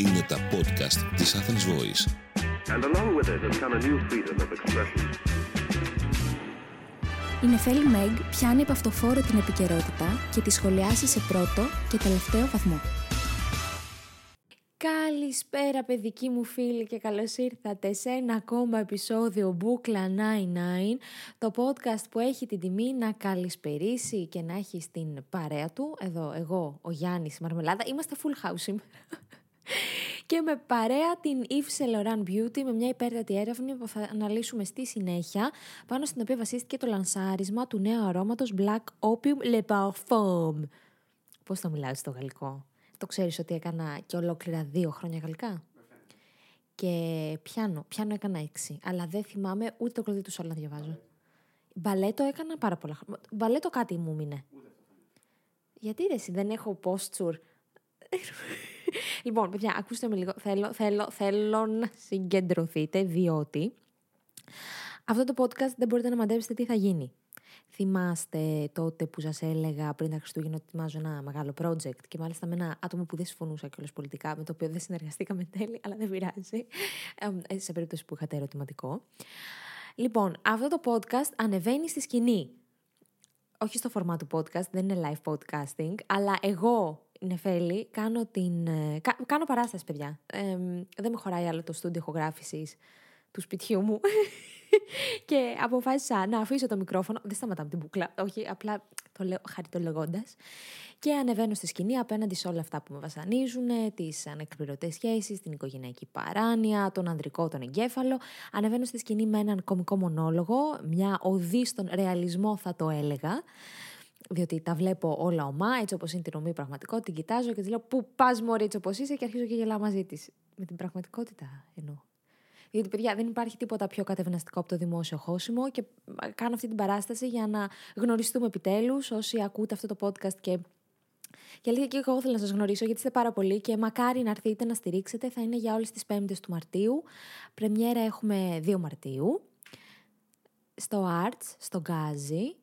Είναι τα podcast της Athens Voice. Η Νεφέλη Μέγ πιάνει από αυτοφόρο την επικαιρότητα και τη σχολιάσει σε πρώτο και τελευταίο βαθμό. Καλησπέρα παιδικοί μου φίλοι και καλώς ήρθατε σε ένα ακόμα επεισόδιο Μπούκλα 99, το podcast που έχει την τιμή να καλησπερίσει και να έχει στην παρέα του. Εδώ εγώ, ο Γιάννης Μαρμελάδα, είμαστε full house σήμερα. Και με παρέα την Yves Saint Laurent Beauty, με μια υπέρτατη έρευνα που θα αναλύσουμε στη συνέχεια, πάνω στην οποία βασίστηκε το λανσάρισμα του νέου αρώματος Black Opium Le Parfum. Πώς θα μιλάω στο γαλλικό? Το ξέρεις ότι έκανα και ολόκληρα 2 χρόνια γαλλικά. Και πιάνο έκανα 6. Αλλά δεν θυμάμαι ούτε το κλειδί του σόλου να διαβάζω. Μπαλέτο έκανα πάρα πολλά χρόνια. Μπαλέτο κάτι μου μείνε. Γιατί ρε εσύ, δεν έχω posture. Λοιπόν, παιδιά, ακούστε με λίγο. Θέλω να συγκεντρωθείτε, διότι αυτό το podcast δεν μπορείτε να μαντέψετε τι θα γίνει. Θυμάστε τότε που σας έλεγα πριν τα Χριστούγεννα ότι ετοιμάζω ένα μεγάλο project και μάλιστα με ένα άτομο που δεν συμφωνούσα κιόλας πολιτικά, με το οποίο δεν συνεργαστήκαμε τέλει, αλλά δεν πειράζει, σε περίπτωση που είχατε ερωτηματικό. Λοιπόν, αυτό το podcast ανεβαίνει στη σκηνή. Όχι στο format του podcast, δεν είναι live podcasting, αλλά εγώ, Νεφέλη, κάνω παράσταση, παιδιά. Δεν με χωράει άλλο το στούντιο ηχογράφησης του σπιτιού μου. Και αποφάσισα να αφήσω το μικρόφωνο. Δεν σταματάμε την μπουκλά, όχι, απλά το λέω χαριτολογώντας. Και ανεβαίνω στη σκηνή απέναντι σε όλα αυτά που με βασανίζουν, τις ανεκπληρωτές σχέσεις, την οικογενειακή παράνοια, τον ανδρικό, τον εγκέφαλο. Ανεβαίνω στη σκηνή με έναν κωμικό μονόλογο, μια οδή στον ρεαλισμό θα το έλεγα, διότι τα βλέπω όλα ομά, έτσι όπως είναι την ομή πραγματικότητα, την κοιτάζω και της λέω «Πού πας μωρή, έτσι όπως είσαι» και αρχίζω και γελάω μαζί της. Με την πραγματικότητα εννοώ. Γιατί, παιδιά, δεν υπάρχει τίποτα πιο κατευναστικό από το δημόσιο χώσιμο και κάνω αυτή την παράσταση για να γνωριστούμε επιτέλους. Όσοι ακούτε αυτό το podcast και αλήθεια, και εγώ θέλω να σας γνωρίσω, γιατί είστε πάρα πολλοί και μακάρι να έρθετε να στηρίξετε. Θα είναι για όλες τις 5ης του Μαρτίου. Πρεμιέρα έχουμε 2 Μαρτίου στο Arts, στο Gazi.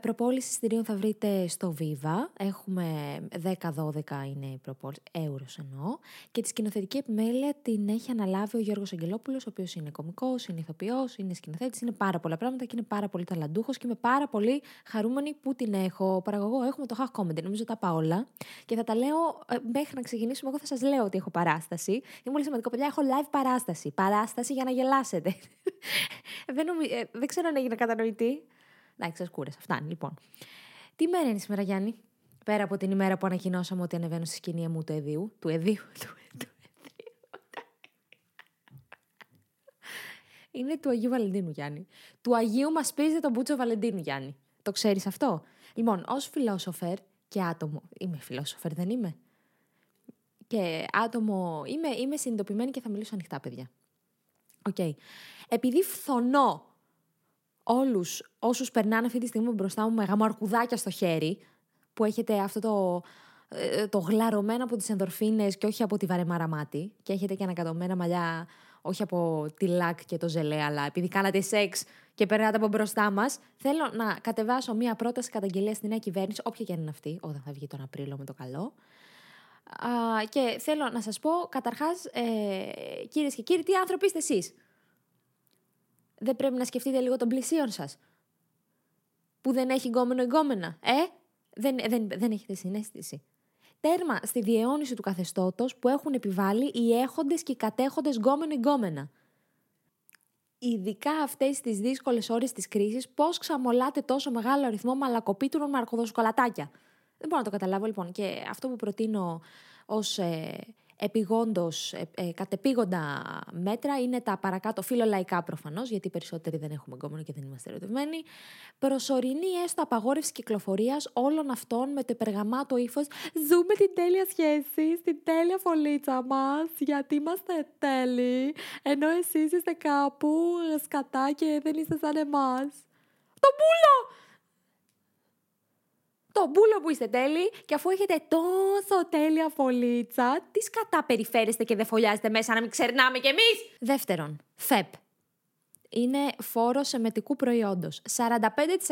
Προπόληση εισιτηρίων θα βρείτε στο Viva. Έχουμε 10-12 είναι η προπόληση, euros εννοώ. Και τη σκηνοθετική επιμέλεια την έχει αναλάβει ο Γιώργος Αγγελόπουλος, ο οποίος είναι κωμικός, είναι ηθοποιός, είναι σκηνοθέτης, είναι πάρα πολλά πράγματα και είναι πάρα πολύ ταλαντούχος και είμαι πάρα πολύ χαρούμενη που την έχω. Παραγωγό έχουμε το hack comedy, νομίζω τα πάω όλα. Και θα τα λέω μέχρι να ξεκινήσουμε. Εγώ θα σας λέω ότι έχω παράσταση. Είναι πολύ σημαντικό, παιδιά. Έχω live παράσταση. Παράσταση για να γελάσετε. Δεν ξέρω αν έγινε κατανοητή. Εντάξει, σας κούρασα. Φτάνει, λοιπόν. Τι μέρα είναι σήμερα, Γιάννη? Πέρα από την ημέρα που ανακοινώσαμε ότι ανεβαίνω στη σκηνή μου του Εδίου. Είναι του Αγίου Βαλεντίνου, Γιάννη. Του Αγίου μας πίζεται τον Μπούτσο Βαλεντίνου, Γιάννη. Το ξέρεις αυτό? Λοιπόν, ως φιλόσοφερ και άτομο... Είμαι φιλόσοφερ, δεν είμαι? Και άτομο... Είμαι συνειδητοποιημένη και θα μιλήσω ανοιχτά, παιδιά. Okay. Επειδή φθονώ όλους όσους περνάνε αυτή τη στιγμή μπροστά μου με γαμαρκουδάκια στο χέρι, που έχετε αυτό το γλαρωμένο από τις ενδορφίνες και όχι από τη βαρεμάρα μάτι, και έχετε και ανακατωμένα μαλλιά όχι από τη λακ και το ζελέ, αλλά επειδή κάνατε σεξ και περνάτε από μπροστά μας, θέλω να κατεβάσω μία πρόταση καταγγελία στη νέα κυβέρνηση, όποια και αν είναι αυτή, όταν θα βγει τον Απρίλιο με το καλό. Και θέλω να σας πω, καταρχάς, κυρίες και κύριοι, τι άνθρωποι είστε εσείς? Δεν πρέπει να σκεφτείτε λίγο των πλησίων σας, που δεν έχει γκόμενο εγκόμενα? Δεν έχετε συνέστηση. Τέρμα στη διαιώνιση του καθεστώτος που έχουν επιβάλει οι έχοντες και οι κατέχοντες γκόμενο εγκόμενα. Ειδικά αυτές τις δύσκολες ώρες της κρίσης, πώς ξαμολάτε τόσο μεγάλο αριθμό μαλακοπίτουρων με αρκουδοσκολατάκια? Δεν μπορώ να το καταλάβω, λοιπόν. Και αυτό που προτείνω ως... κατεπήγοντα μέτρα είναι τα παρακάτω φιλολαϊκά, προφανώς, γιατί περισσότεροι δεν έχουμε εγκόμενο και δεν είμαστε ερωτευμένοι. Προσωρινή έστω απαγόρευση κυκλοφορίας όλων αυτών με το υπεργαμάτο ύφος «Ζούμε την τέλεια σχέση, την τέλεια φωλίτσα μας, γιατί είμαστε τέλειοι, ενώ εσείς είστε κάπου σκατά και δεν είστε σαν εμάς». Το μπούλο! Το μπούλο που είστε τέλειοι, και αφού έχετε τόσο τέλεια φωλίτσα, τι σκατά περιφέρεστε και δεν φωλιάζετε μέσα, να μην ξερνάμε κι εμείς? Δεύτερον, ΦΕΠ. Είναι φόρος εμετικού προϊόντος.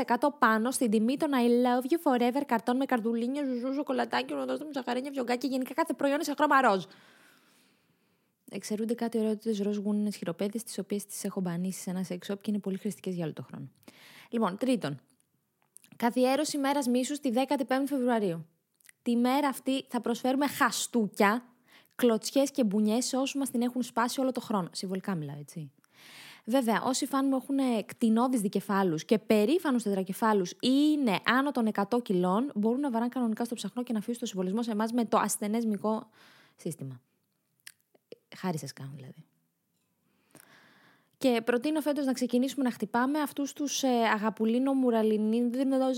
45% πάνω στην τιμή των I love you forever καρτών με καρδουλίνια, ζουζού, σοκολατάκι, ουροντόστο, μουτσαχαρένια, βιογκάκι και γενικά κάθε προϊόν σε χρώμα ροζ. Εξαιρούνται κάτι ωραιότητες ροζ γούνινες χειροπέδες, τις οποίες τις έχω μπανίσει σε ένα sex shop και είναι πολύ χρηστικές για όλο τον χρόνο. Λοιπόν, τρίτον, καθιέρωση ημέρας μίσους τη 15η Φεβρουαρίου. Τη μέρα αυτή θα προσφέρουμε χαστούκια, κλωτσιές και μπουνιές σε όσους μας την έχουν σπάσει όλο τον χρόνο. Συμβολικά μιλάω, έτσι. Βέβαια, όσοι φαν μου έχουν κτηνώδεις δικεφάλους και περήφανους τετρακεφάλους ή είναι άνω των 100 κιλών, μπορούν να βαράνε κανονικά στο ψαχνό και να αφήσουν το συμβολισμό σε εμάς με το ασθενές μυϊκό σύστημα. Χάρη σας κάνω, δηλαδή. Και προτείνω φέτος να ξεκινήσουμε να χτυπάμε αυτούς τους αγαπουλίνο-μουραλινίδινος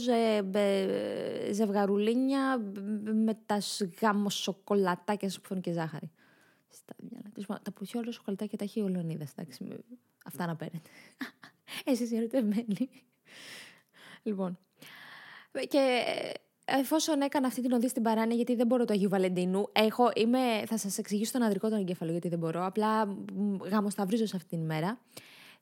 ζευγαρουλίνια με τα σγάμο-σοκολατάκια που φέρουν και ζάχαρη. Τα πουσιόλου σοκολατάκια τα έχει ο Λεωνίδας, εντάξει. Αυτά να παίρνετε. Εσείς ερωτευμένοι. Λοιπόν. Και εφόσον έκανα αυτή την οδή στην παράνοια, γιατί δεν μπορώ το Αγίου Βαλεντίνου, θα σας εξηγήσω τον ανδρικό τον εγκέφαλο, γιατί δεν μπορώ. Απλά γαμοσταυρίζω σε αυτή την ημέρα.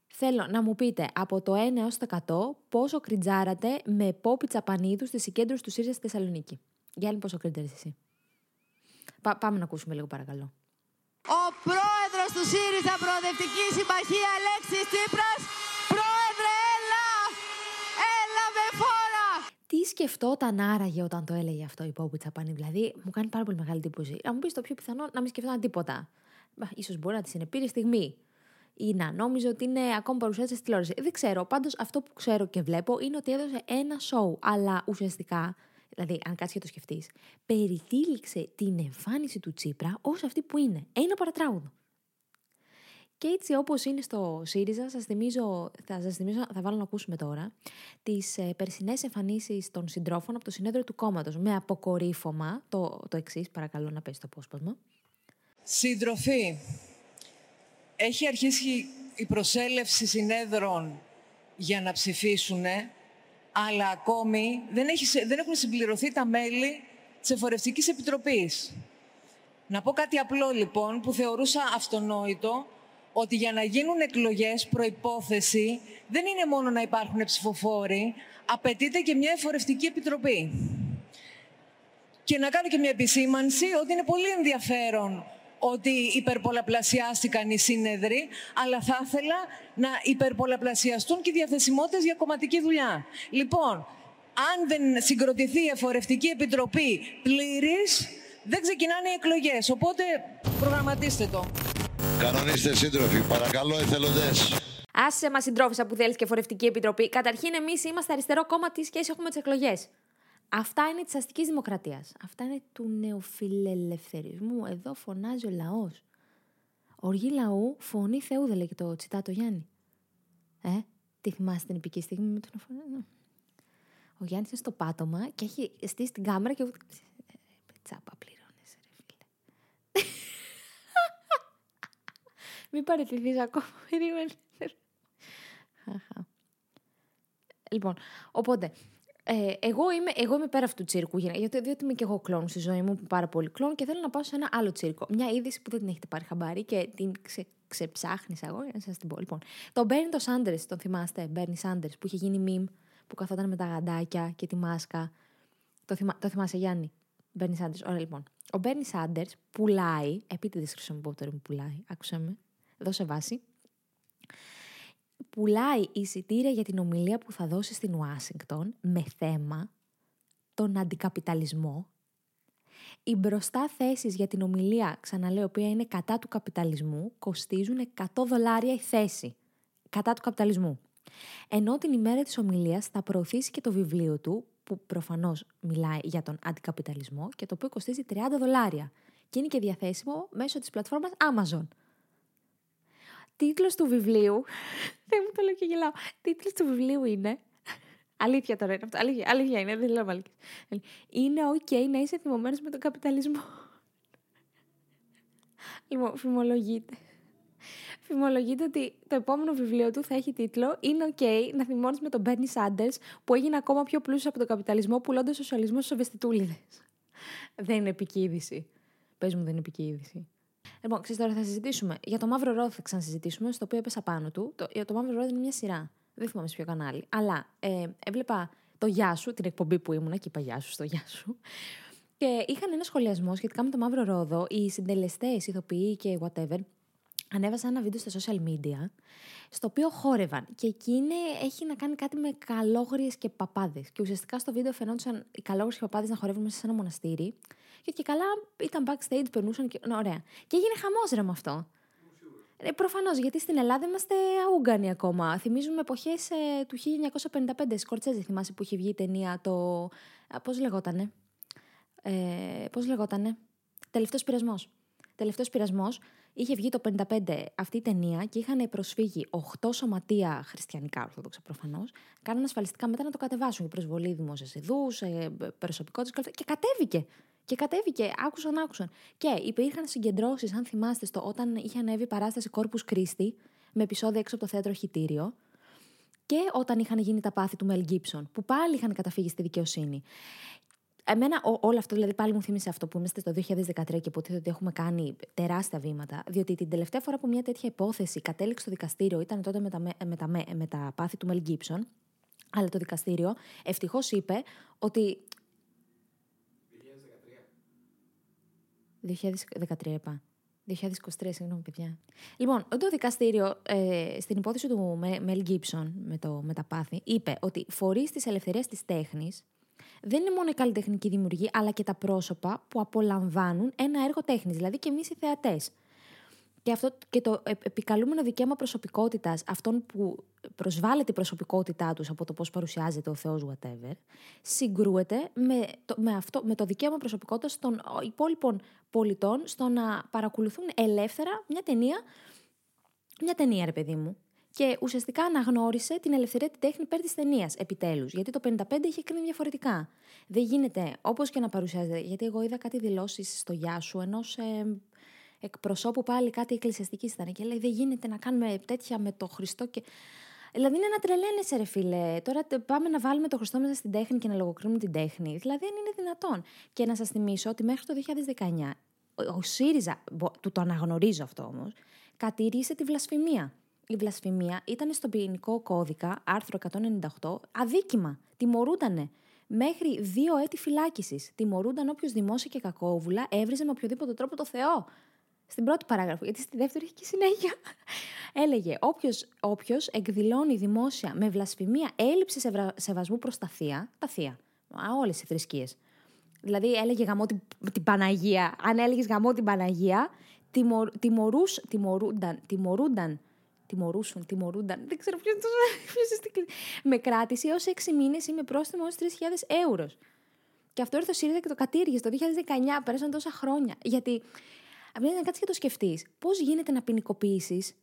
Θέλω να μου πείτε από το 1 έως το 100 πόσο κριτζάρατε με Πόπη Τσαπανίδου στη συγκέντρωση του ΣΥΡΙΖΑ στη Θεσσαλονίκη. Γιάννη, πόσο κριτζάρεις εσύ? Πάμε να ακούσουμε λίγο, παρακαλώ. Ο πρόεδρος του ΣΥΡΙΖΑ Προοδευτική Συμμαχία, Αλέξης Τσίπρας. Πρόεδρε, έλα! Έλα με φόρα! Τι σκεφτόταν άραγε όταν το έλεγε αυτό η Πόπη Τσαπανίδου? Δηλαδή, μου κάνει πάρα πολύ μεγάλη εντύπωση. Αν μου πεις, το πιο πιθανό να μην σκεφτόταν τίποτα. Ίσως μπορεί να τη συνεπήρε στιγμή. Ή να νόμιζε ότι είναι ακόμα παρουσία στη τηλεόραση. Δεν ξέρω. Πάντως, αυτό που ξέρω και βλέπω είναι ότι έδωσε ένα σοου. Αλλά ουσιαστικά, δηλαδή, αν κάτσεις και το σκεφτείς, περιτύλιξε την εμφάνιση του Τσίπρα ως αυτή που είναι. Ένα παρατράγουδο. Και έτσι όπως είναι στο ΣΥΡΙΖΑ, θα βάλω να ακούσουμε τώρα τις περσινές εμφανίσεις των συντρόφων από το συνέδριο του κόμματος. Με αποκορύφωμα το εξής, παρακαλώ να παίζει το απόσπασμα. Συντροφοί, έχει αρχίσει η προσέλευση συνέδρων για να ψηφίσουνε, αλλά ακόμη δεν έχουν συμπληρωθεί τα μέλη της Εφορευτικής Επιτροπής. Να πω κάτι απλό, λοιπόν, που θεωρούσα αυτονόητο, ότι για να γίνουν εκλογές προϋπόθεση δεν είναι μόνο να υπάρχουν ψηφοφόροι, απαιτείται και μια Εφορευτική Επιτροπή. Και να κάνω και μια επισήμανση ότι είναι πολύ ενδιαφέρον ότι υπερπολαπλασιάστηκαν οι σύνεδροι, αλλά θα ήθελα να υπερπολαπλασιαστούν και οι διαθεσιμότητες για κομματική δουλειά. Λοιπόν, αν δεν συγκροτηθεί η Εφορευτική Επιτροπή πλήρης, δεν ξεκινάνε οι εκλογές. Οπότε, προγραμματίστε το. Κανονίστε, σύντροφοι. Παρακαλώ, εθελοντές. Άσε μας, συντρόφισσα, που θέλεις και Εφορευτική Επιτροπή. Καταρχήν, εμείς είμαστε αριστερό κόμμα, τι σχέση έχουμε τις εκλογές? Αυτά είναι της αστικής δημοκρατίας. Αυτά είναι του νεοφιλελευθερισμού. Εδώ φωνάζει ο λαός. Οργή λαού, φωνή Θεού, δεν λέει και το τσιτάτο Γιάννη. Τι θυμάσαι την επική στιγμή με τον φωνή? Ο Γιάννης είναι στο πάτωμα και έχει στήσει την κάμερα και... τσάπα πληρώνεσαι, ρε φίλε. Μην παραιτηθείς ακόμα. Λοιπόν, οπότε... Εγώ είμαι πέρα αυτού του τσίρκου, διότι είμαι και εγώ κλόν στη ζωή μου, πάρα πολύ κλόν, και θέλω να πάω σε ένα άλλο τσίρκο. Μια είδηση που δεν την έχετε πάρει χαμπάρι και την ξεψάχνησα εγώ για να σας την πω. Λοιπόν, τον Bernie Sanders, τον θυμάστε, Bernie Sanders, που είχε γίνει μιμ, που καθόταν με τα γαντάκια και τη μάσκα. Το θυμάσαι, Γιάννη? Bernie Sanders. Ωραία, λοιπόν. Ο Bernie Sanders πουλάει, επίτηδες χρησιμοποιώ τώρα που πουλάει, άκουσα με, δώσε βάση. Πουλάει εισιτήρια για την ομιλία που θα δώσει στην Ουάσιγκτον με θέμα τον αντικαπιταλισμό. Οι μπροστά θέσεις για την ομιλία, ξαναλέω, οποία είναι κατά του καπιταλισμού, κοστίζουν $100 η θέση. Κατά του καπιταλισμού. Ενώ την ημέρα της ομιλίας θα προωθήσει και το βιβλίο του, που προφανώς μιλάει για τον αντικαπιταλισμό και το οποίο κοστίζει $30. Και είναι και διαθέσιμο μέσω της πλατφόρμας Amazon. Τίτλος του βιβλίου, δεν μου το λέω και γελάω, τίτλος του βιβλίου είναι, αλήθεια τώρα είναι αυτό, αλήθεια είναι, δεν λέω μάλιστα, είναι ok να είσαι θυμωμένος με τον καπιταλισμό. Λοιπόν, φημολογείται ότι το επόμενο βιβλίο του θα έχει τίτλο «Είναι ok να θυμώνεις με τον Bernie Sanders που έγινε ακόμα πιο πλούσιος από τον καπιταλισμό πουλώντας σοσιαλισμό στους ευαισθητούλιδες». Δεν είναι επική είδηση. Πες μου, δεν είναι επική είδηση. Λοιπόν, ξέρεις, τώρα θα συζητήσουμε. Για το Μαύρο Ρόδο θα ξανασυζητήσουμε, στο οποίο έπεσα πάνω του. Για το Μαύρο Ρόδο είναι μια σειρά. Δεν θυμάμαι σε ποιο κανάλι. Αλλά έβλεπα το Γεια σου, την εκπομπή που ήμουνα και είπα Γεια σου στο Γεια σου. Και είχαν ένα σχολιασμό σχετικά με το Μαύρο Ρόδο. Οι συντελεστές, ηθοποιοί και whatever, ανέβασα ένα βίντεο στα social media, στο οποίο χόρευαν. Και εκεί έχει να κάνει κάτι με καλόγριες και παπάδες. Και ουσιαστικά στο βίντεο φαινόντουσαν οι καλόγριες και παπάδες να χορεύουν μέσα σε ένα μοναστήρι. Και καλά ήταν backstage, περνούσαν. Και... ωραία. Και έγινε χαμός ρε με αυτό. Προφανώς, γιατί στην Ελλάδα είμαστε αούγκανοι ακόμα. Θυμίζουμε εποχές του 1955. Σκορτσέζε, θυμάσαι που είχε βγει η ταινία το. Πώς λεγότανε. Τελευταίος πειρασμός. Είχε βγει το 1955 αυτή η ταινία και είχαν προσφύγει 8 σωματεία χριστιανικά, ορθόδοξα προφανώς, κάναν ασφαλιστικά μέτρα να το κατεβάσουν. Η προσβολή δημόσιας ιδούς, προσωπικότητας και κατέβηκε. Άκουσαν. Και υπήρχαν συγκεντρώσεις, αν θυμάστε, όταν είχε ανέβει η παράσταση Corpus Christi, με επεισόδια έξω από το θέατρο Χιτήριο, και όταν είχαν γίνει τα πάθη του Mel Gibson, που πάλι είχαν καταφύγει στη δικαιοσύνη. Εμένα όλο αυτό, δηλαδή, πάλι μου θύμισε αυτό που είμαστε στο 2013 και υποτίθεται ότι έχουμε κάνει τεράστια βήματα, διότι την τελευταία φορά που μια τέτοια υπόθεση κατέληξε στο δικαστήριο ήταν τότε με τα πάθη του Mel Gibson, αλλά το δικαστήριο ευτυχώς είπε ότι. 2013 είπα. 2023, συγγνώμη, παιδιά. Λοιπόν, το δικαστήριο στην υπόθεση του Mel Gibson με τα πάθη είπε ότι φορείς της ελευθερίας της τέχνης δεν είναι μόνο οι καλλιτεχνικοί δημιουργοί, αλλά και τα πρόσωπα που απολαμβάνουν ένα έργο τέχνης, δηλαδή και εμείς οι θεατές. Και, και το επικαλούμενο δικαίωμα προσωπικότητας αυτών που προσβάλλεται η προσωπικότητά τους από το πώς παρουσιάζεται ο Θεός, whatever, συγκρούεται με το δικαίωμα προσωπικότητας των υπόλοιπων πολιτών στο να παρακολουθούν ελεύθερα μια ταινία, ρε παιδί μου. Και ουσιαστικά αναγνώρισε την ελευθερία τη τέχνη υπέρ της ταινίας, επιτέλους. Γιατί το 1955 είχε κρίνει διαφορετικά. Δεν γίνεται, όπως και να παρουσιάζεται. Γιατί εγώ είδα κάτι δηλώσεις στο Γιάσου ενός εκπροσώπου, πάλι κάτι εκκλησιαστικής ήταν. Και λέει: δεν γίνεται να κάνουμε τέτοια με το Χριστό. Και... δηλαδή είναι να τρελαίνεσαι, ρε φίλε. Τώρα πάμε να βάλουμε το Χριστό μέσα στην τέχνη και να λογοκρίνουμε την τέχνη. Δηλαδή δεν είναι δυνατόν. Και να σας θυμίσω ότι μέχρι το 2019 ο ΣΥΡΙΖΑ, του το αναγνωρίζω αυτό όμως, κατήρισε τη βλασφημία. Η βλασφημία ήταν στον ποινικό κώδικα, άρθρο 198, αδίκημα. Τιμωρούντανε μέχρι 2 έτη φυλάκισης. Τιμωρούνταν όποιος δημόσια και κακόβουλα έβριζε με οποιοδήποτε τρόπο το Θεό. Στην πρώτη παράγραφο, γιατί στη δεύτερη είχε και συνέχεια. Έλεγε: όποιος εκδηλώνει δημόσια με βλασφημία έλλειψη σεβασμού προς τα θεία. Τα θεία. Όλες οι θρησκείες. Δηλαδή, έλεγε γαμό την Παναγία. Αν έλεγες γαμό την Παναγία, τιμωρούνταν. Δεν ξέρω ποιος είναι. Με κράτηση έως 6 μήνες ή με πρόστιμο έως 3.000 ευρώ. Και αυτό ήρθε ο ΣΥΡΙΖΑ και το κατήργησε το 2019. Πέρασαν τόσα χρόνια. Γιατί. Απλά να κάτσεις και το σκεφτείς. Πώς γίνεται να ποινικοποιήσεις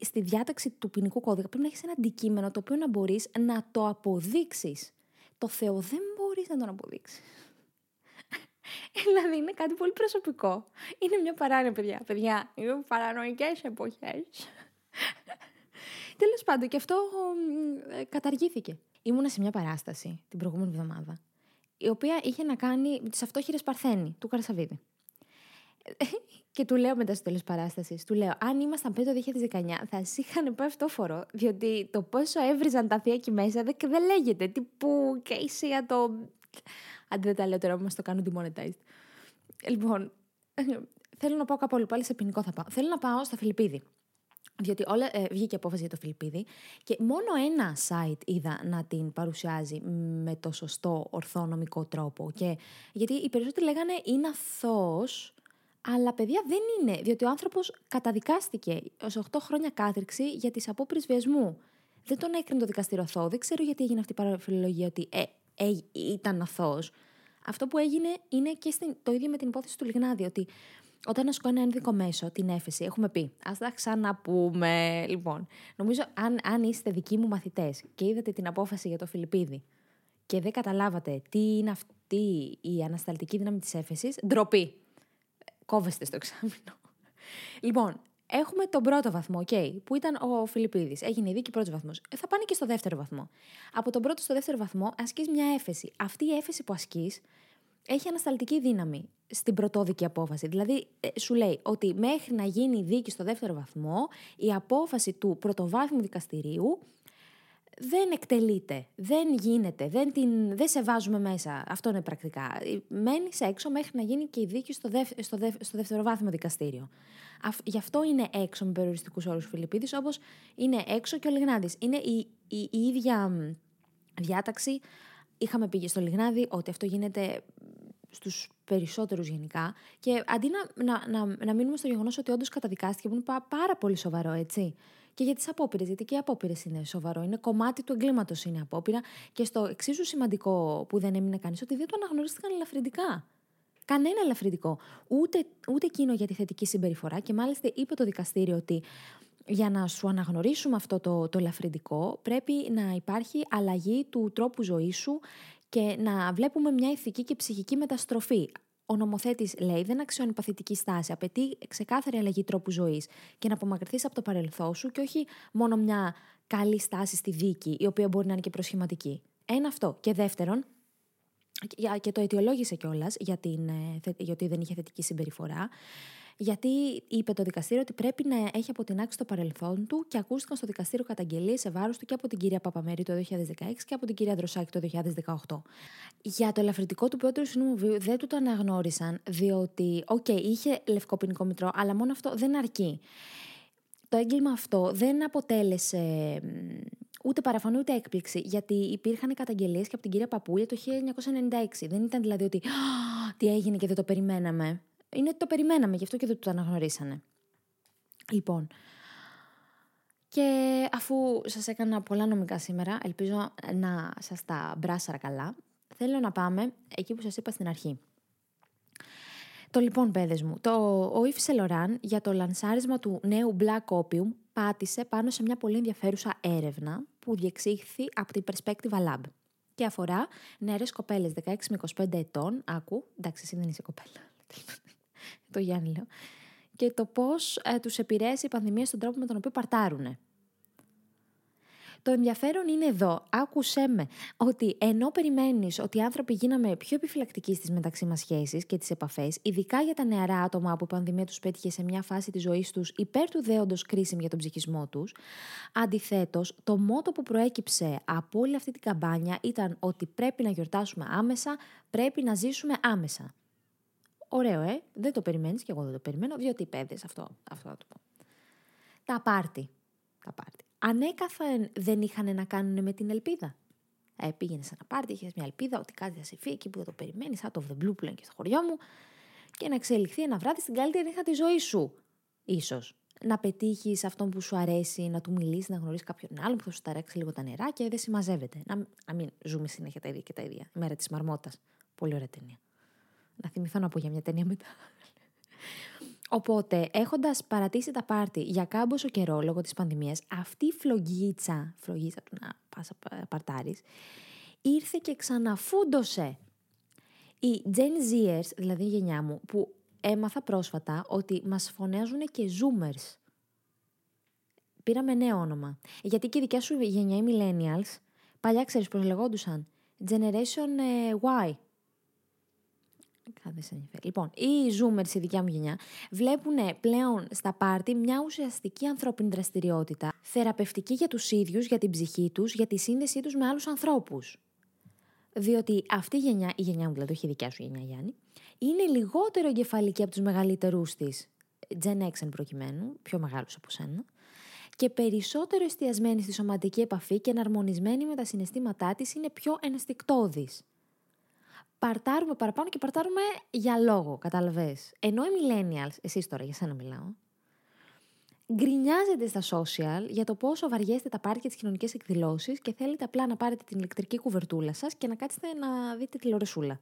στη διάταξη του ποινικού κώδικα? Πρέπει να έχεις ένα αντικείμενο το οποίο να μπορείς να το αποδείξεις. Το Θεό δεν μπορείς να τον αποδείξεις. Δηλαδή είναι κάτι πολύ προσωπικό. Είναι μια παράνοια, παιδιά. Παιδιά, είναι παρανοϊκές εποχές. Τέλος πάντων, και αυτό καταργήθηκε. Ήμουνα σε μια παράσταση την προηγούμενη εβδομάδα, η οποία είχε να κάνει με τις αυτόχειρες Παρθένη του Καρασαβίδη. Και του λέω μετά στο τέλος παράστασης, του λέω: αν ήμασταν πριν το 2019, θα σας είχαν πάει αυτόφορο, διότι το πόσο έβριζαν τα θεία εκεί μέσα δεν λέγεται. Τύπου και η Σία το. Αντί δεν τα λέω τώρα που μας το κάνουν demonetized. Λοιπόν, θέλω να πάω κάπου άλλο. Πάλι σε ποινικό θα πάω. Θέλω να πάω στο Φιλιππίδη. Διότι βγήκε απόφαση για το Φιλιππίδη και μόνο ένα site είδα να την παρουσιάζει με το σωστό ορθό νομικό τρόπο. Και, γιατί οι περισσότεροι λέγανε είναι αθώος. Αλλά παιδιά δεν είναι, διότι ο άνθρωπος καταδικάστηκε ως 8 χρόνια κάθριξη για τις απόπειρες βιασμού. Δεν τον έκρινε το δικαστήριο αθώο. Δεν ξέρω γιατί έγινε αυτή η παραφιλολογία ότι ήταν αθώος. Αυτό που έγινε είναι και το ίδιο με την υπόθεση του Λιγνάδη, ότι όταν ασκώ ένα ένδικο μέσο, την έφεση, έχουμε πει. Ας τα ξαναπούμε. Λοιπόν, νομίζω αν είστε δικοί μου μαθητές και είδατε την απόφαση για το Φιλιππίδη και δεν καταλάβατε τι είναι αυτή η ανασταλτική δύναμη της έφεσης, ντροπή. Κόβεστε στο εξάμεινο. Λοιπόν, έχουμε τον πρώτο βαθμό, που ήταν ο Φιλιππίδης. Έγινε η δίκη πρώτος βαθμός. Θα πάνε και στο δεύτερο βαθμό. Από τον πρώτο στο δεύτερο βαθμό ασκείς μια έφεση. Αυτή η έφεση που ασκείς έχει ανασταλτική δύναμη στην πρωτόδικη απόφαση. Δηλαδή, σου λέει ότι μέχρι να γίνει η δίκη στο δεύτερο βαθμό, η απόφαση του πρωτοβάθμιου δικαστηρίου δεν εκτελείται, δεν γίνεται, δεν σε βάζουμε μέσα. Αυτό είναι πρακτικά. Μένεις έξω μέχρι να γίνει και η δίκη στο δευτεροβάθμιο δικαστήριο. Γι' αυτό είναι έξω με περιοριστικούς όρους ο Φιλιππίδης, όπως είναι έξω και ο Λιγνάδης. Είναι η ίδια διάταξη. Είχαμε πει στο Λιγνάδη ότι αυτό γίνεται στους περισσότερους γενικά. Και αντί να μείνουμε στο γεγονός ότι όντως καταδικάστηκε, που είναι πάρα πολύ σοβαρό, έτσι. Και για τις απόπειρες, γιατί και οι απόπειρες είναι σοβαρό. Είναι κομμάτι του εγκλήματος, είναι απόπειρα. Και στο εξίσου σημαντικό που δεν έμεινε κανείς, ότι δεν το αναγνωρίστηκαν ελαφρυντικά. Κανένα ελαφρυντικό. Ούτε εκείνο για τη θετική συμπεριφορά. Και μάλιστα είπε το δικαστήριο ότι για να σου αναγνωρίσουμε αυτό το ελαφρυντικό, πρέπει να υπάρχει αλλαγή του τρόπου ζωής σου και να βλέπουμε μια ηθική και ψυχική μεταστροφή. Ο νομοθέτης λέει δεν αξιώνει παθητική στάση, απαιτεί ξεκάθαρη αλλαγή τρόπου ζωής και να απομακρυνθείς από το παρελθόν σου και όχι μόνο μια καλή στάση στη δίκη, η οποία μπορεί να είναι και προσχηματική. Ένα αυτό. Και δεύτερον, και το αιτιολόγησε κιόλας γιατί δεν είχε θετική συμπεριφορά, γιατί είπε το δικαστήριο ότι πρέπει να έχει αποτινάξει το παρελθόν του και ακούστηκαν στο δικαστήριο καταγγελίες σε βάρος του και από την κυρία Παπαμέρη το 2016 και από την κυρία Δροσάκη το 2018. Για το ελαφρυντικό του πρώτερου συνομοβίου δεν του το αναγνώρισαν, διότι, είχε λευκό ποινικό μητρό, αλλά μόνο αυτό δεν αρκεί. Το έγκλημα αυτό δεν αποτέλεσε ούτε παραφανή ούτε έκπληξη, γιατί υπήρχαν καταγγελίες και από την κυρία Παπούλια το 1996. Δεν ήταν δηλαδή ότι τι έγινε και δεν το περιμέναμε. Είναι ότι το περιμέναμε, γι' αυτό και δεν το αναγνωρίσανε. Λοιπόν, και αφού σας έκανα πολλά νομικά σήμερα, ελπίζω να σας τα μπράσαρα καλά, θέλω να πάμε εκεί που σας είπα στην αρχή. Το λοιπόν, παιδες μου, ο Yves Saint Laurent για το λανσάρισμα του νέου Black Opium πάτησε πάνω σε μια πολύ ενδιαφέρουσα έρευνα που διεξήχθη από την Perspective Lab και αφορά νεαρές κοπέλες 16 με 25 ετών. Άκου, εντάξει, εσύ δεν είσαι κοπέλα. Το Γιάννη λέω. Και το πώς τους επηρέασε η πανδημία στον τρόπο με τον οποίο παρτάρουνε. Το ενδιαφέρον είναι εδώ, άκουσέ με, ότι ενώ περιμένεις ότι οι άνθρωποι γίναμε πιο επιφυλακτικοί στις μεταξύ μας σχέσεις και τις επαφές, ειδικά για τα νεαρά άτομα που η πανδημία τους πέτυχε σε μια φάση της ζωής τους υπέρ του δέοντος κρίσιμη για τον ψυχισμό τους, αντιθέτως, το μότο που προέκυψε από όλη αυτή την καμπάνια ήταν ότι πρέπει να γιορτάσουμε άμεσα, πρέπει να ζήσουμε άμεσα. Ωραίο, δεν το περιμένεις και εγώ δεν το περιμένω, διότι παιδες, αυτό θα το πω. Τα πάρτι. Ανέκαθεν δεν είχαν να κάνουν με την ελπίδα. Πήγαινες σε ένα πάρτι, είχες μια ελπίδα ότι κάτι θα σε φύγει εκεί που δεν το περιμένεις, out of the blue που λένε και στο χωριό μου, και να εξελιχθεί ένα βράδυ στην καλύτερη νύχτα της ζωής σου, ίσως. Να πετύχεις αυτόν που σου αρέσει, να του μιλήσεις, να γνωρίσεις κάποιον άλλον που θα σου ταράξει λίγο τα νερά και δεν συμμαζεύεται. Να μην ζούμε συνέχεια τα ίδια και τα ίδια. Η μέρα της Μαρμότας. Πολύ ωραία ταινία. Να θυμηθώ να πω για μια ταινία μετά. Οπότε, έχοντας παρατήσει τα πάρτι για κάμποσο καιρό λόγω της πανδημίας, αυτή η φλογίτσα του να πας παρτάρεις, ήρθε και ξαναφούντωσε. Οι Gen Zers, δηλαδή η γενιά μου, που έμαθα πρόσφατα ότι μας φωνάζουν και Zoomers. Πήραμε νέο όνομα. Γιατί και η δικιά σου γενιά, οι Millennials, παλιά ξέρεις πώς λεγόντουσαν, Generation Y. Λοιπόν, οι Zoomers, η δικιά μου γενιά, βλέπουν πλέον στα πάρτι μια ουσιαστική ανθρώπινη δραστηριότητα, θεραπευτική για τους ίδιους, για την ψυχή τους, για τη σύνδεσή τους με άλλους ανθρώπους. Διότι αυτή η γενιά, η γενιά μου δηλαδή, όχι η δικιά σου γενιά, Γιάννη, είναι λιγότερο εγκεφαλική από τους μεγαλύτερούς της, Gen X εν προκειμένου, πιο μεγάλους από σένα, και περισσότερο εστιασμένη στη σωματική επαφή και εναρμονισμένη με τα συναισθήματά της, είναι πιο ενστικτώδης. Παρτάρουμε παραπάνω και παρτάρουμε για λόγο, καταλαβες. Ενώ οι millennials, εσείς τώρα, για σένα μιλάω, γκρινιάζετε στα social για το πόσο βαριέστε τα πάρτι και τις κοινωνικές εκδηλώσεις και θέλετε απλά να πάρετε την ηλεκτρική κουβερτούλα σας και να κάτσετε να δείτε τηλεορεσούλα.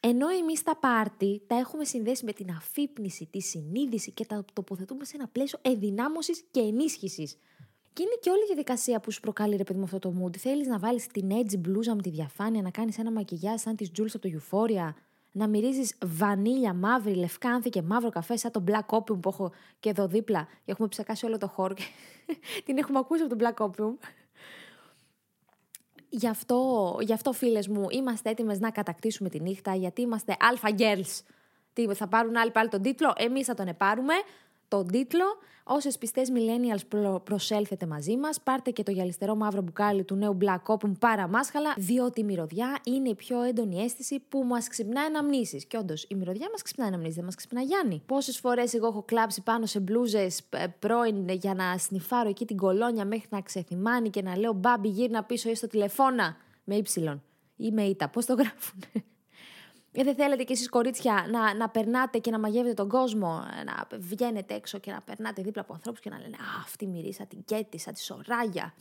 Ενώ εμείς τα πάρτι τα έχουμε συνδέσει με την αφύπνιση, τη συνείδηση και τα τοποθετούμε σε ένα πλαίσιο ενδυνάμωσης και ενίσχυσης. Και είναι και όλη η διαδικασία που σου προκαλεί, ρε παιδί μου, αυτό το mood. Θέλεις να βάλεις την edgy μπλούζα με τη διαφάνεια, να κάνεις ένα μακιγιάζ σαν της Τζούλς από το Euphoria, να μυρίζεις βανίλια μαύρη, λευκάνθη και μαύρο καφέ, σαν τον Black Opium που έχω και εδώ δίπλα. Και έχουμε ψεκάσει όλο το χώρο και την έχουμε ακούσει από τον Black Opium. Γι' αυτό, φίλες μου, είμαστε έτοιμες να κατακτήσουμε τη νύχτα, γιατί είμαστε alpha girls. Τι, θα πάρουν άλλοι πάλι τον τίτλο, εμείς θα τον επάρουμε. τον τίτλο «Όσες πιστές millennials προσέλθετε μαζί μας, πάρτε και το γυαλιστερό μαύρο μπουκάλι του νέου Black Opium παραμάσχαλα, διότι η μυρωδιά είναι η πιο έντονη αίσθηση που μας ξυπνά αναμνήσεις». Και όντως, η μυρωδιά μας ξυπνά αναμνήσεις, δεν μας ξυπνά, Γιάννη. Πόσες φορές εγώ έχω κλάψει πάνω σε μπλούζες πρώην για να σνιφάρω εκεί την κολόνια μέχρι να ξεθυμάνει και να λέω «Μπάμπι, γύρνα πίσω» ή στο τηλεφώνα με ύψιλον ή με ήτα. Πώς το γράφουν. Δεν θέλετε κι εσείς, κορίτσια, να περνάτε και να μαγεύετε τον κόσμο, να βγαίνετε έξω και να περνάτε δίπλα από ανθρώπους και να λένε «Α, αυτή μυρίσα την Κέτη, σαν τη Σωράγια».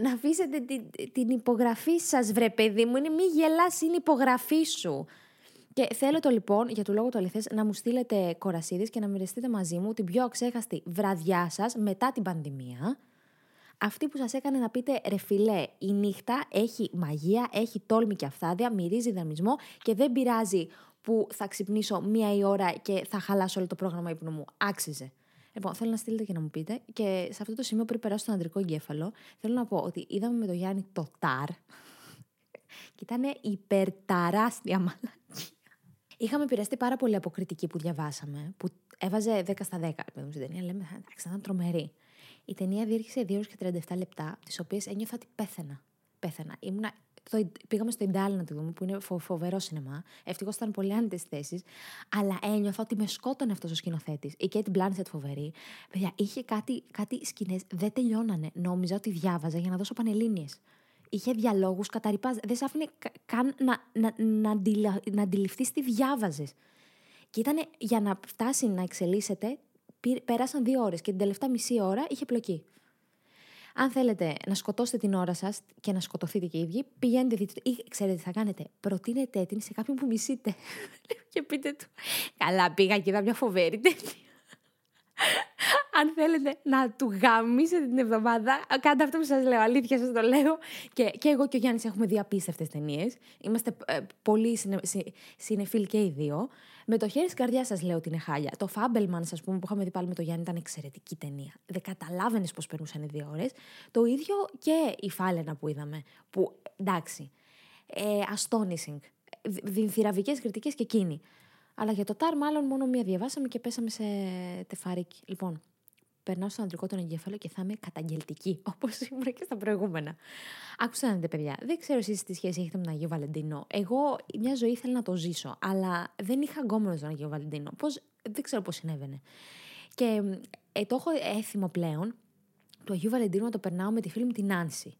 Να αφήσετε την υπογραφή σας, βρε παιδί μου, είναι «Μη γελάς, είναι υπογραφή σου». Και θέλω το λοιπόν, για του λόγου του αληθές, να μου στείλετε κορασίδες και να μοιραστείτε μαζί μου την πιο αξέχαστη βραδιά σας μετά την πανδημία. Αυτή που σας έκανε να πείτε «Ρε φιλέ, η νύχτα έχει μαγεία, έχει τόλμη και αφθάδια, μυρίζει δανεισμό και δεν πειράζει που θα ξυπνήσω μία η ώρα και θα χαλάσω όλο το πρόγραμμα ύπνου μου. Άξιζε». Λοιπόν, θέλω να στείλετε και να μου πείτε, και σε αυτό το σημείο πριν περάσω στον αντρικό εγκέφαλο, θέλω να πω ότι είδαμε με τον Γιάννη το τάρ και ήταν υπερταράστια μαλακή. Είχαμε επηρεαστεί πάρα πολύ από κριτική που διαβάσαμε, που έβαζε 10 στα 10 στην ταινία. Λέμε, εντάξει, ήταν τρομερή. Η ταινία διήρχησε 2 ώρες και 37 λεπτά, τις οποίες ένιωθα ότι πέθανα. Πήγαμε στο Ιντάλι να τη δούμε, που είναι φοβερό σινεμά. Ευτυχώς ήταν πολύ άνετες θέσεις. Αλλά ένιωθα ότι με σκότωνε αυτός ο σκηνοθέτης. Η Κέιτ Μπλάνσετ φοβερή. Παιδιά, είχε κάτι σκηνές, δεν τελειώνανε. Νόμιζα ότι διάβαζα για να δώσω πανελλήνιες. Είχε διαλόγους, καταρρυπάζ. Δεν σ' άφηνε καν να αντιληφθείς τι διάβαζες. Και ήταν για να φτάσει να εξελίσσεται. Πέρασαν 2 ώρες και την τελευταία μισή ώρα είχε πλοκή. Αν θέλετε να σκοτώσετε την ώρα σας και να σκοτωθείτε και οι ίδιοι, πηγαίνετε δείτε. Ή ξέρετε τι θα κάνετε. Προτείνετε την σε κάποιον που μισείτε. Και πείτε του, καλά, πήγα και είδα μια φοβερή ταινία. Αν θέλετε να του γαμίσετε την εβδομάδα, κάντε αυτό που σας λέω. Αλήθεια σας το λέω. Και εγώ και ο Γιάννης έχουμε δει απίστευτες ταινίες. Είμαστε πολύ συνεφίλοι και οι δύο. Με το χέρι της καρδιάς σας λέω ότι είναι χάλια. Το Fabelman, ας πούμε, που είχαμε δει πάλι με το Γιάννη, ήταν εξαιρετική ταινία. Δεν καταλάβαινες πώς περνούσαν οι 2 ώρες. Το ίδιο και η Φάλαινα που είδαμε. Που εντάξει. Astonishing. Θηραβικές κριτικές και εκείνη. Αλλά για το τάρ, μάλλον μόνο μία διαβάσαμε και πέσαμε σε τεφάρικι. Λοιπόν, περνάω στον αντρικό τον εγκέφαλο και θα είμαι καταγγελτική, όπως ήμουν και στα προηγούμενα. Άκουσα να δείτε, παιδιά, δεν ξέρω εσείς τι σχέση έχετε με τον Αγίο Βαλεντίνο. Εγώ μια ζωή ήθελα να το ζήσω, αλλά δεν είχα γκόμενο τον Αγίο Βαλεντίνο. Δεν ξέρω πώς συνέβαινε. Και το έχω έθιμο πλέον του Αγίου Βαλεντίνου να το περνάω με τη φίλη μου την Άνση.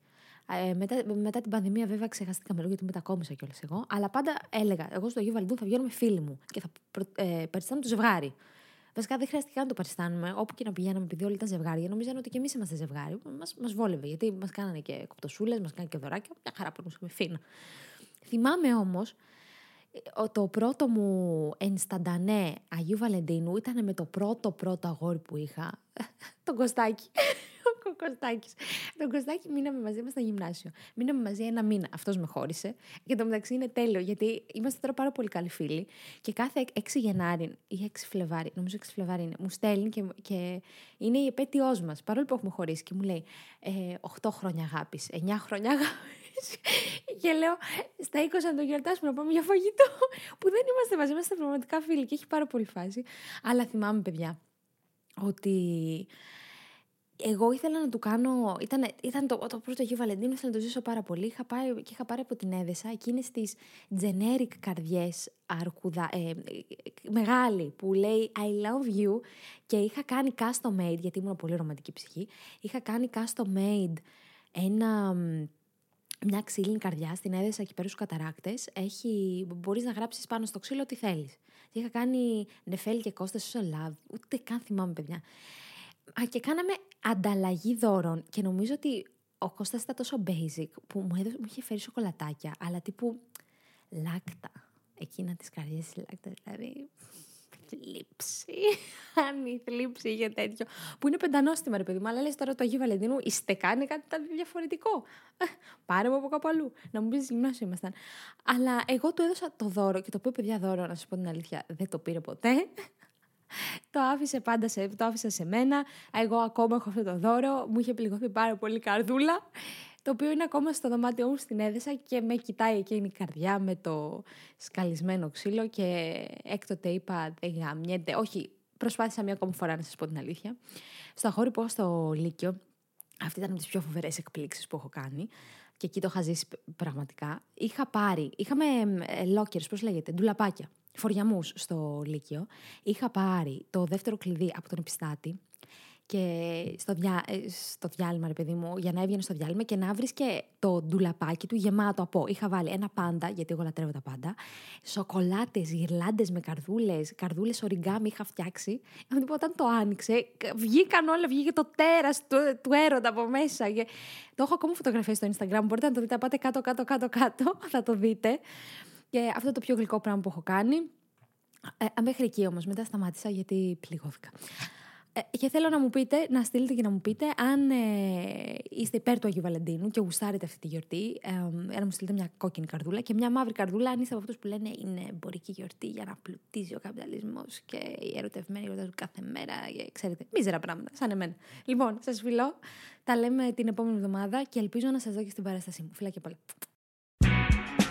Μετά την πανδημία, βέβαια, ξεχαστήκαμε λίγο γιατί μετακόμισα κιόλας εγώ. Αλλά πάντα έλεγα: εγώ στο Αγίου Βαλεντίνου θα βγαίνω με φίλοι μου και θα παριστάνω το ζευγάρι. Βασικά δεν χρειάστηκε καν να το παριστάνουμε. Όπου και να πηγαίναμε, επειδή όλοι ήταν ζευγάρια, νομίζανε ότι κι εμείς είμαστε ζευγάρι. Μας βόλευε, γιατί μας κάνανε και κοπτοσούλες, μας κάνανε και δωράκια. Μια χαρά περνούσαμε φίνα. Θυμάμαι όμως, το πρώτο μου ενσταντανέ Αγίου Βαλεντίνου ήταν με το πρώτο αγόρι που είχα, τον Κωστάκη. Τον Κωστάκη μείναμε μαζί μας στα γυμνάσιο. Μείναμε μαζί 1 μήνα. Αυτός με χώρισε. Και το μεταξύ είναι τέλειο, γιατί είμαστε τώρα πάρα πολύ καλοί φίλοι. Και κάθε 6 Γενάρη ή 6 Φλεβάρι, νομίζω 6 Φλεβάρι είναι, μου στέλνει και είναι η επέτειός μας. Παρόλο που έχουμε χωρίσει, και μου λέει 8 χρόνια αγάπης, 9 χρόνια αγάπης. Και λέω στα 20 να το γιορτάσουμε, να πάμε για φαγητό. Που δεν είμαστε μαζί, είμαστε πραγματικά φίλοι. Και έχει πάρα πολύ φάση. Αλλά θυμάμαι, παιδιά, ότι. Εγώ ήθελα να του κάνω. Ήταν το πρώτο Αγίου Βαλεντίνου, ήθελα να το ζήσω πάρα πολύ. Είχα πάει και είχα πάρει από την Έδεσσα εκείνες τις generic καρδιές μεγάλη που λέει I love you. Και είχα κάνει custom made, γιατί ήμουν πολύ ρομαντική ψυχή. Είχα κάνει custom made μια ξύλινη καρδιά στην Έδεσσα εκεί πέρα στους καταράκτες. Μπορείς να γράψεις πάνω στο ξύλο ό,τι θέλεις. Και είχα κάνει Νεφέλη και Κώστας στο love. Ούτε καν θυμάμαι, παιδιά. Και κάναμε ανταλλαγή δώρων και νομίζω ότι ο Κώστας ήταν τόσο basic που μου είχε φέρει σοκολατάκια, αλλά τύπου λάκτα. Εκείνα τις καρδιές λάκτα, δηλαδή θλίψη, αν θλίψη για τέτοιο, που είναι πεντανόστιμα, ρε παιδί μου, αλλά λες τώρα το Αγίου Βαλεντίνου η στεκάνη κάτι διαφορετικό. Πάρε μου από κάπου αλλού, να μου πεις γυμνάσιο ήμασταν. Αλλά εγώ του έδωσα το δώρο και το οποίο, παιδιά, δώρο, να σας πω την αλήθεια, δεν το πήρε ποτέ. Το άφησα σε μένα. Εγώ ακόμα έχω αυτό το δώρο. Μου είχε πληγωθεί πάρα πολύ η καρδούλα. το οποίο είναι ακόμα στο δωμάτιό μου στην Έδεσσα και με κοιτάει εκείνη η καρδιά με το σκαλισμένο ξύλο και έκτοτε είπα δεν γαμιέται, όχι, προσπάθησα μία ακόμη φορά να σας πω την αλήθεια. Στο Αχώρυπο, στο Λύκειο, αυτή ήταν από τις πιο φοβερές εκπλήξεις που έχω κάνει και εκεί το είχα ζήσει πραγματικά. Είχαμε lockers, πώς λέγεται, ντουλαπάκια, φοριαμούς στο Λύκειο. Είχα πάρει το δεύτερο κλειδί από τον επιστάτη και στο διάλειμμα, ρε παιδί μου, για να έβγαινε στο διάλειμμα και να βρεις και το ντουλαπάκι του γεμάτο από. Είχα βάλει ένα πάντα, γιατί εγώ λατρεύω τα πάντα, σοκολάτες, γυρλάντες με καρδούλες οριγκάμι είχα φτιάξει. Όταν το άνοιξε, βγήκε το τέρας του έρωτα από μέσα. Το έχω ακόμα φωτογραφία στο Instagram, μπορείτε να το δείτε, πάτε κάτω, θα το δείτε. Και αυτό το πιο γλυκό πράγμα που έχω κάνει. Μέχρι εκεί όμως, μετά σταμάτησα γιατί πληγώθηκα. Και θέλω να μου πείτε, να στείλετε και να μου πείτε αν είστε υπέρ του Αγίου Βαλεντίνου και γουστάρετε αυτή τη γιορτή, να μου στείλετε μια κόκκινη καρδούλα και μια μαύρη καρδούλα αν είστε από αυτούς που λένε είναι εμπορική γιορτή για να πλουτίζει ο καπιταλισμός και οι ερωτευμένοι γιορτάζουν κάθε μέρα, ξέρετε, μίζερα πράγματα, σαν εμένα. Λοιπόν, σας φιλώ, τα λέμε την επόμενη εβδομάδα και ελπίζω να σας δω και στην παράστασή μου. Φιλάκια πολλά.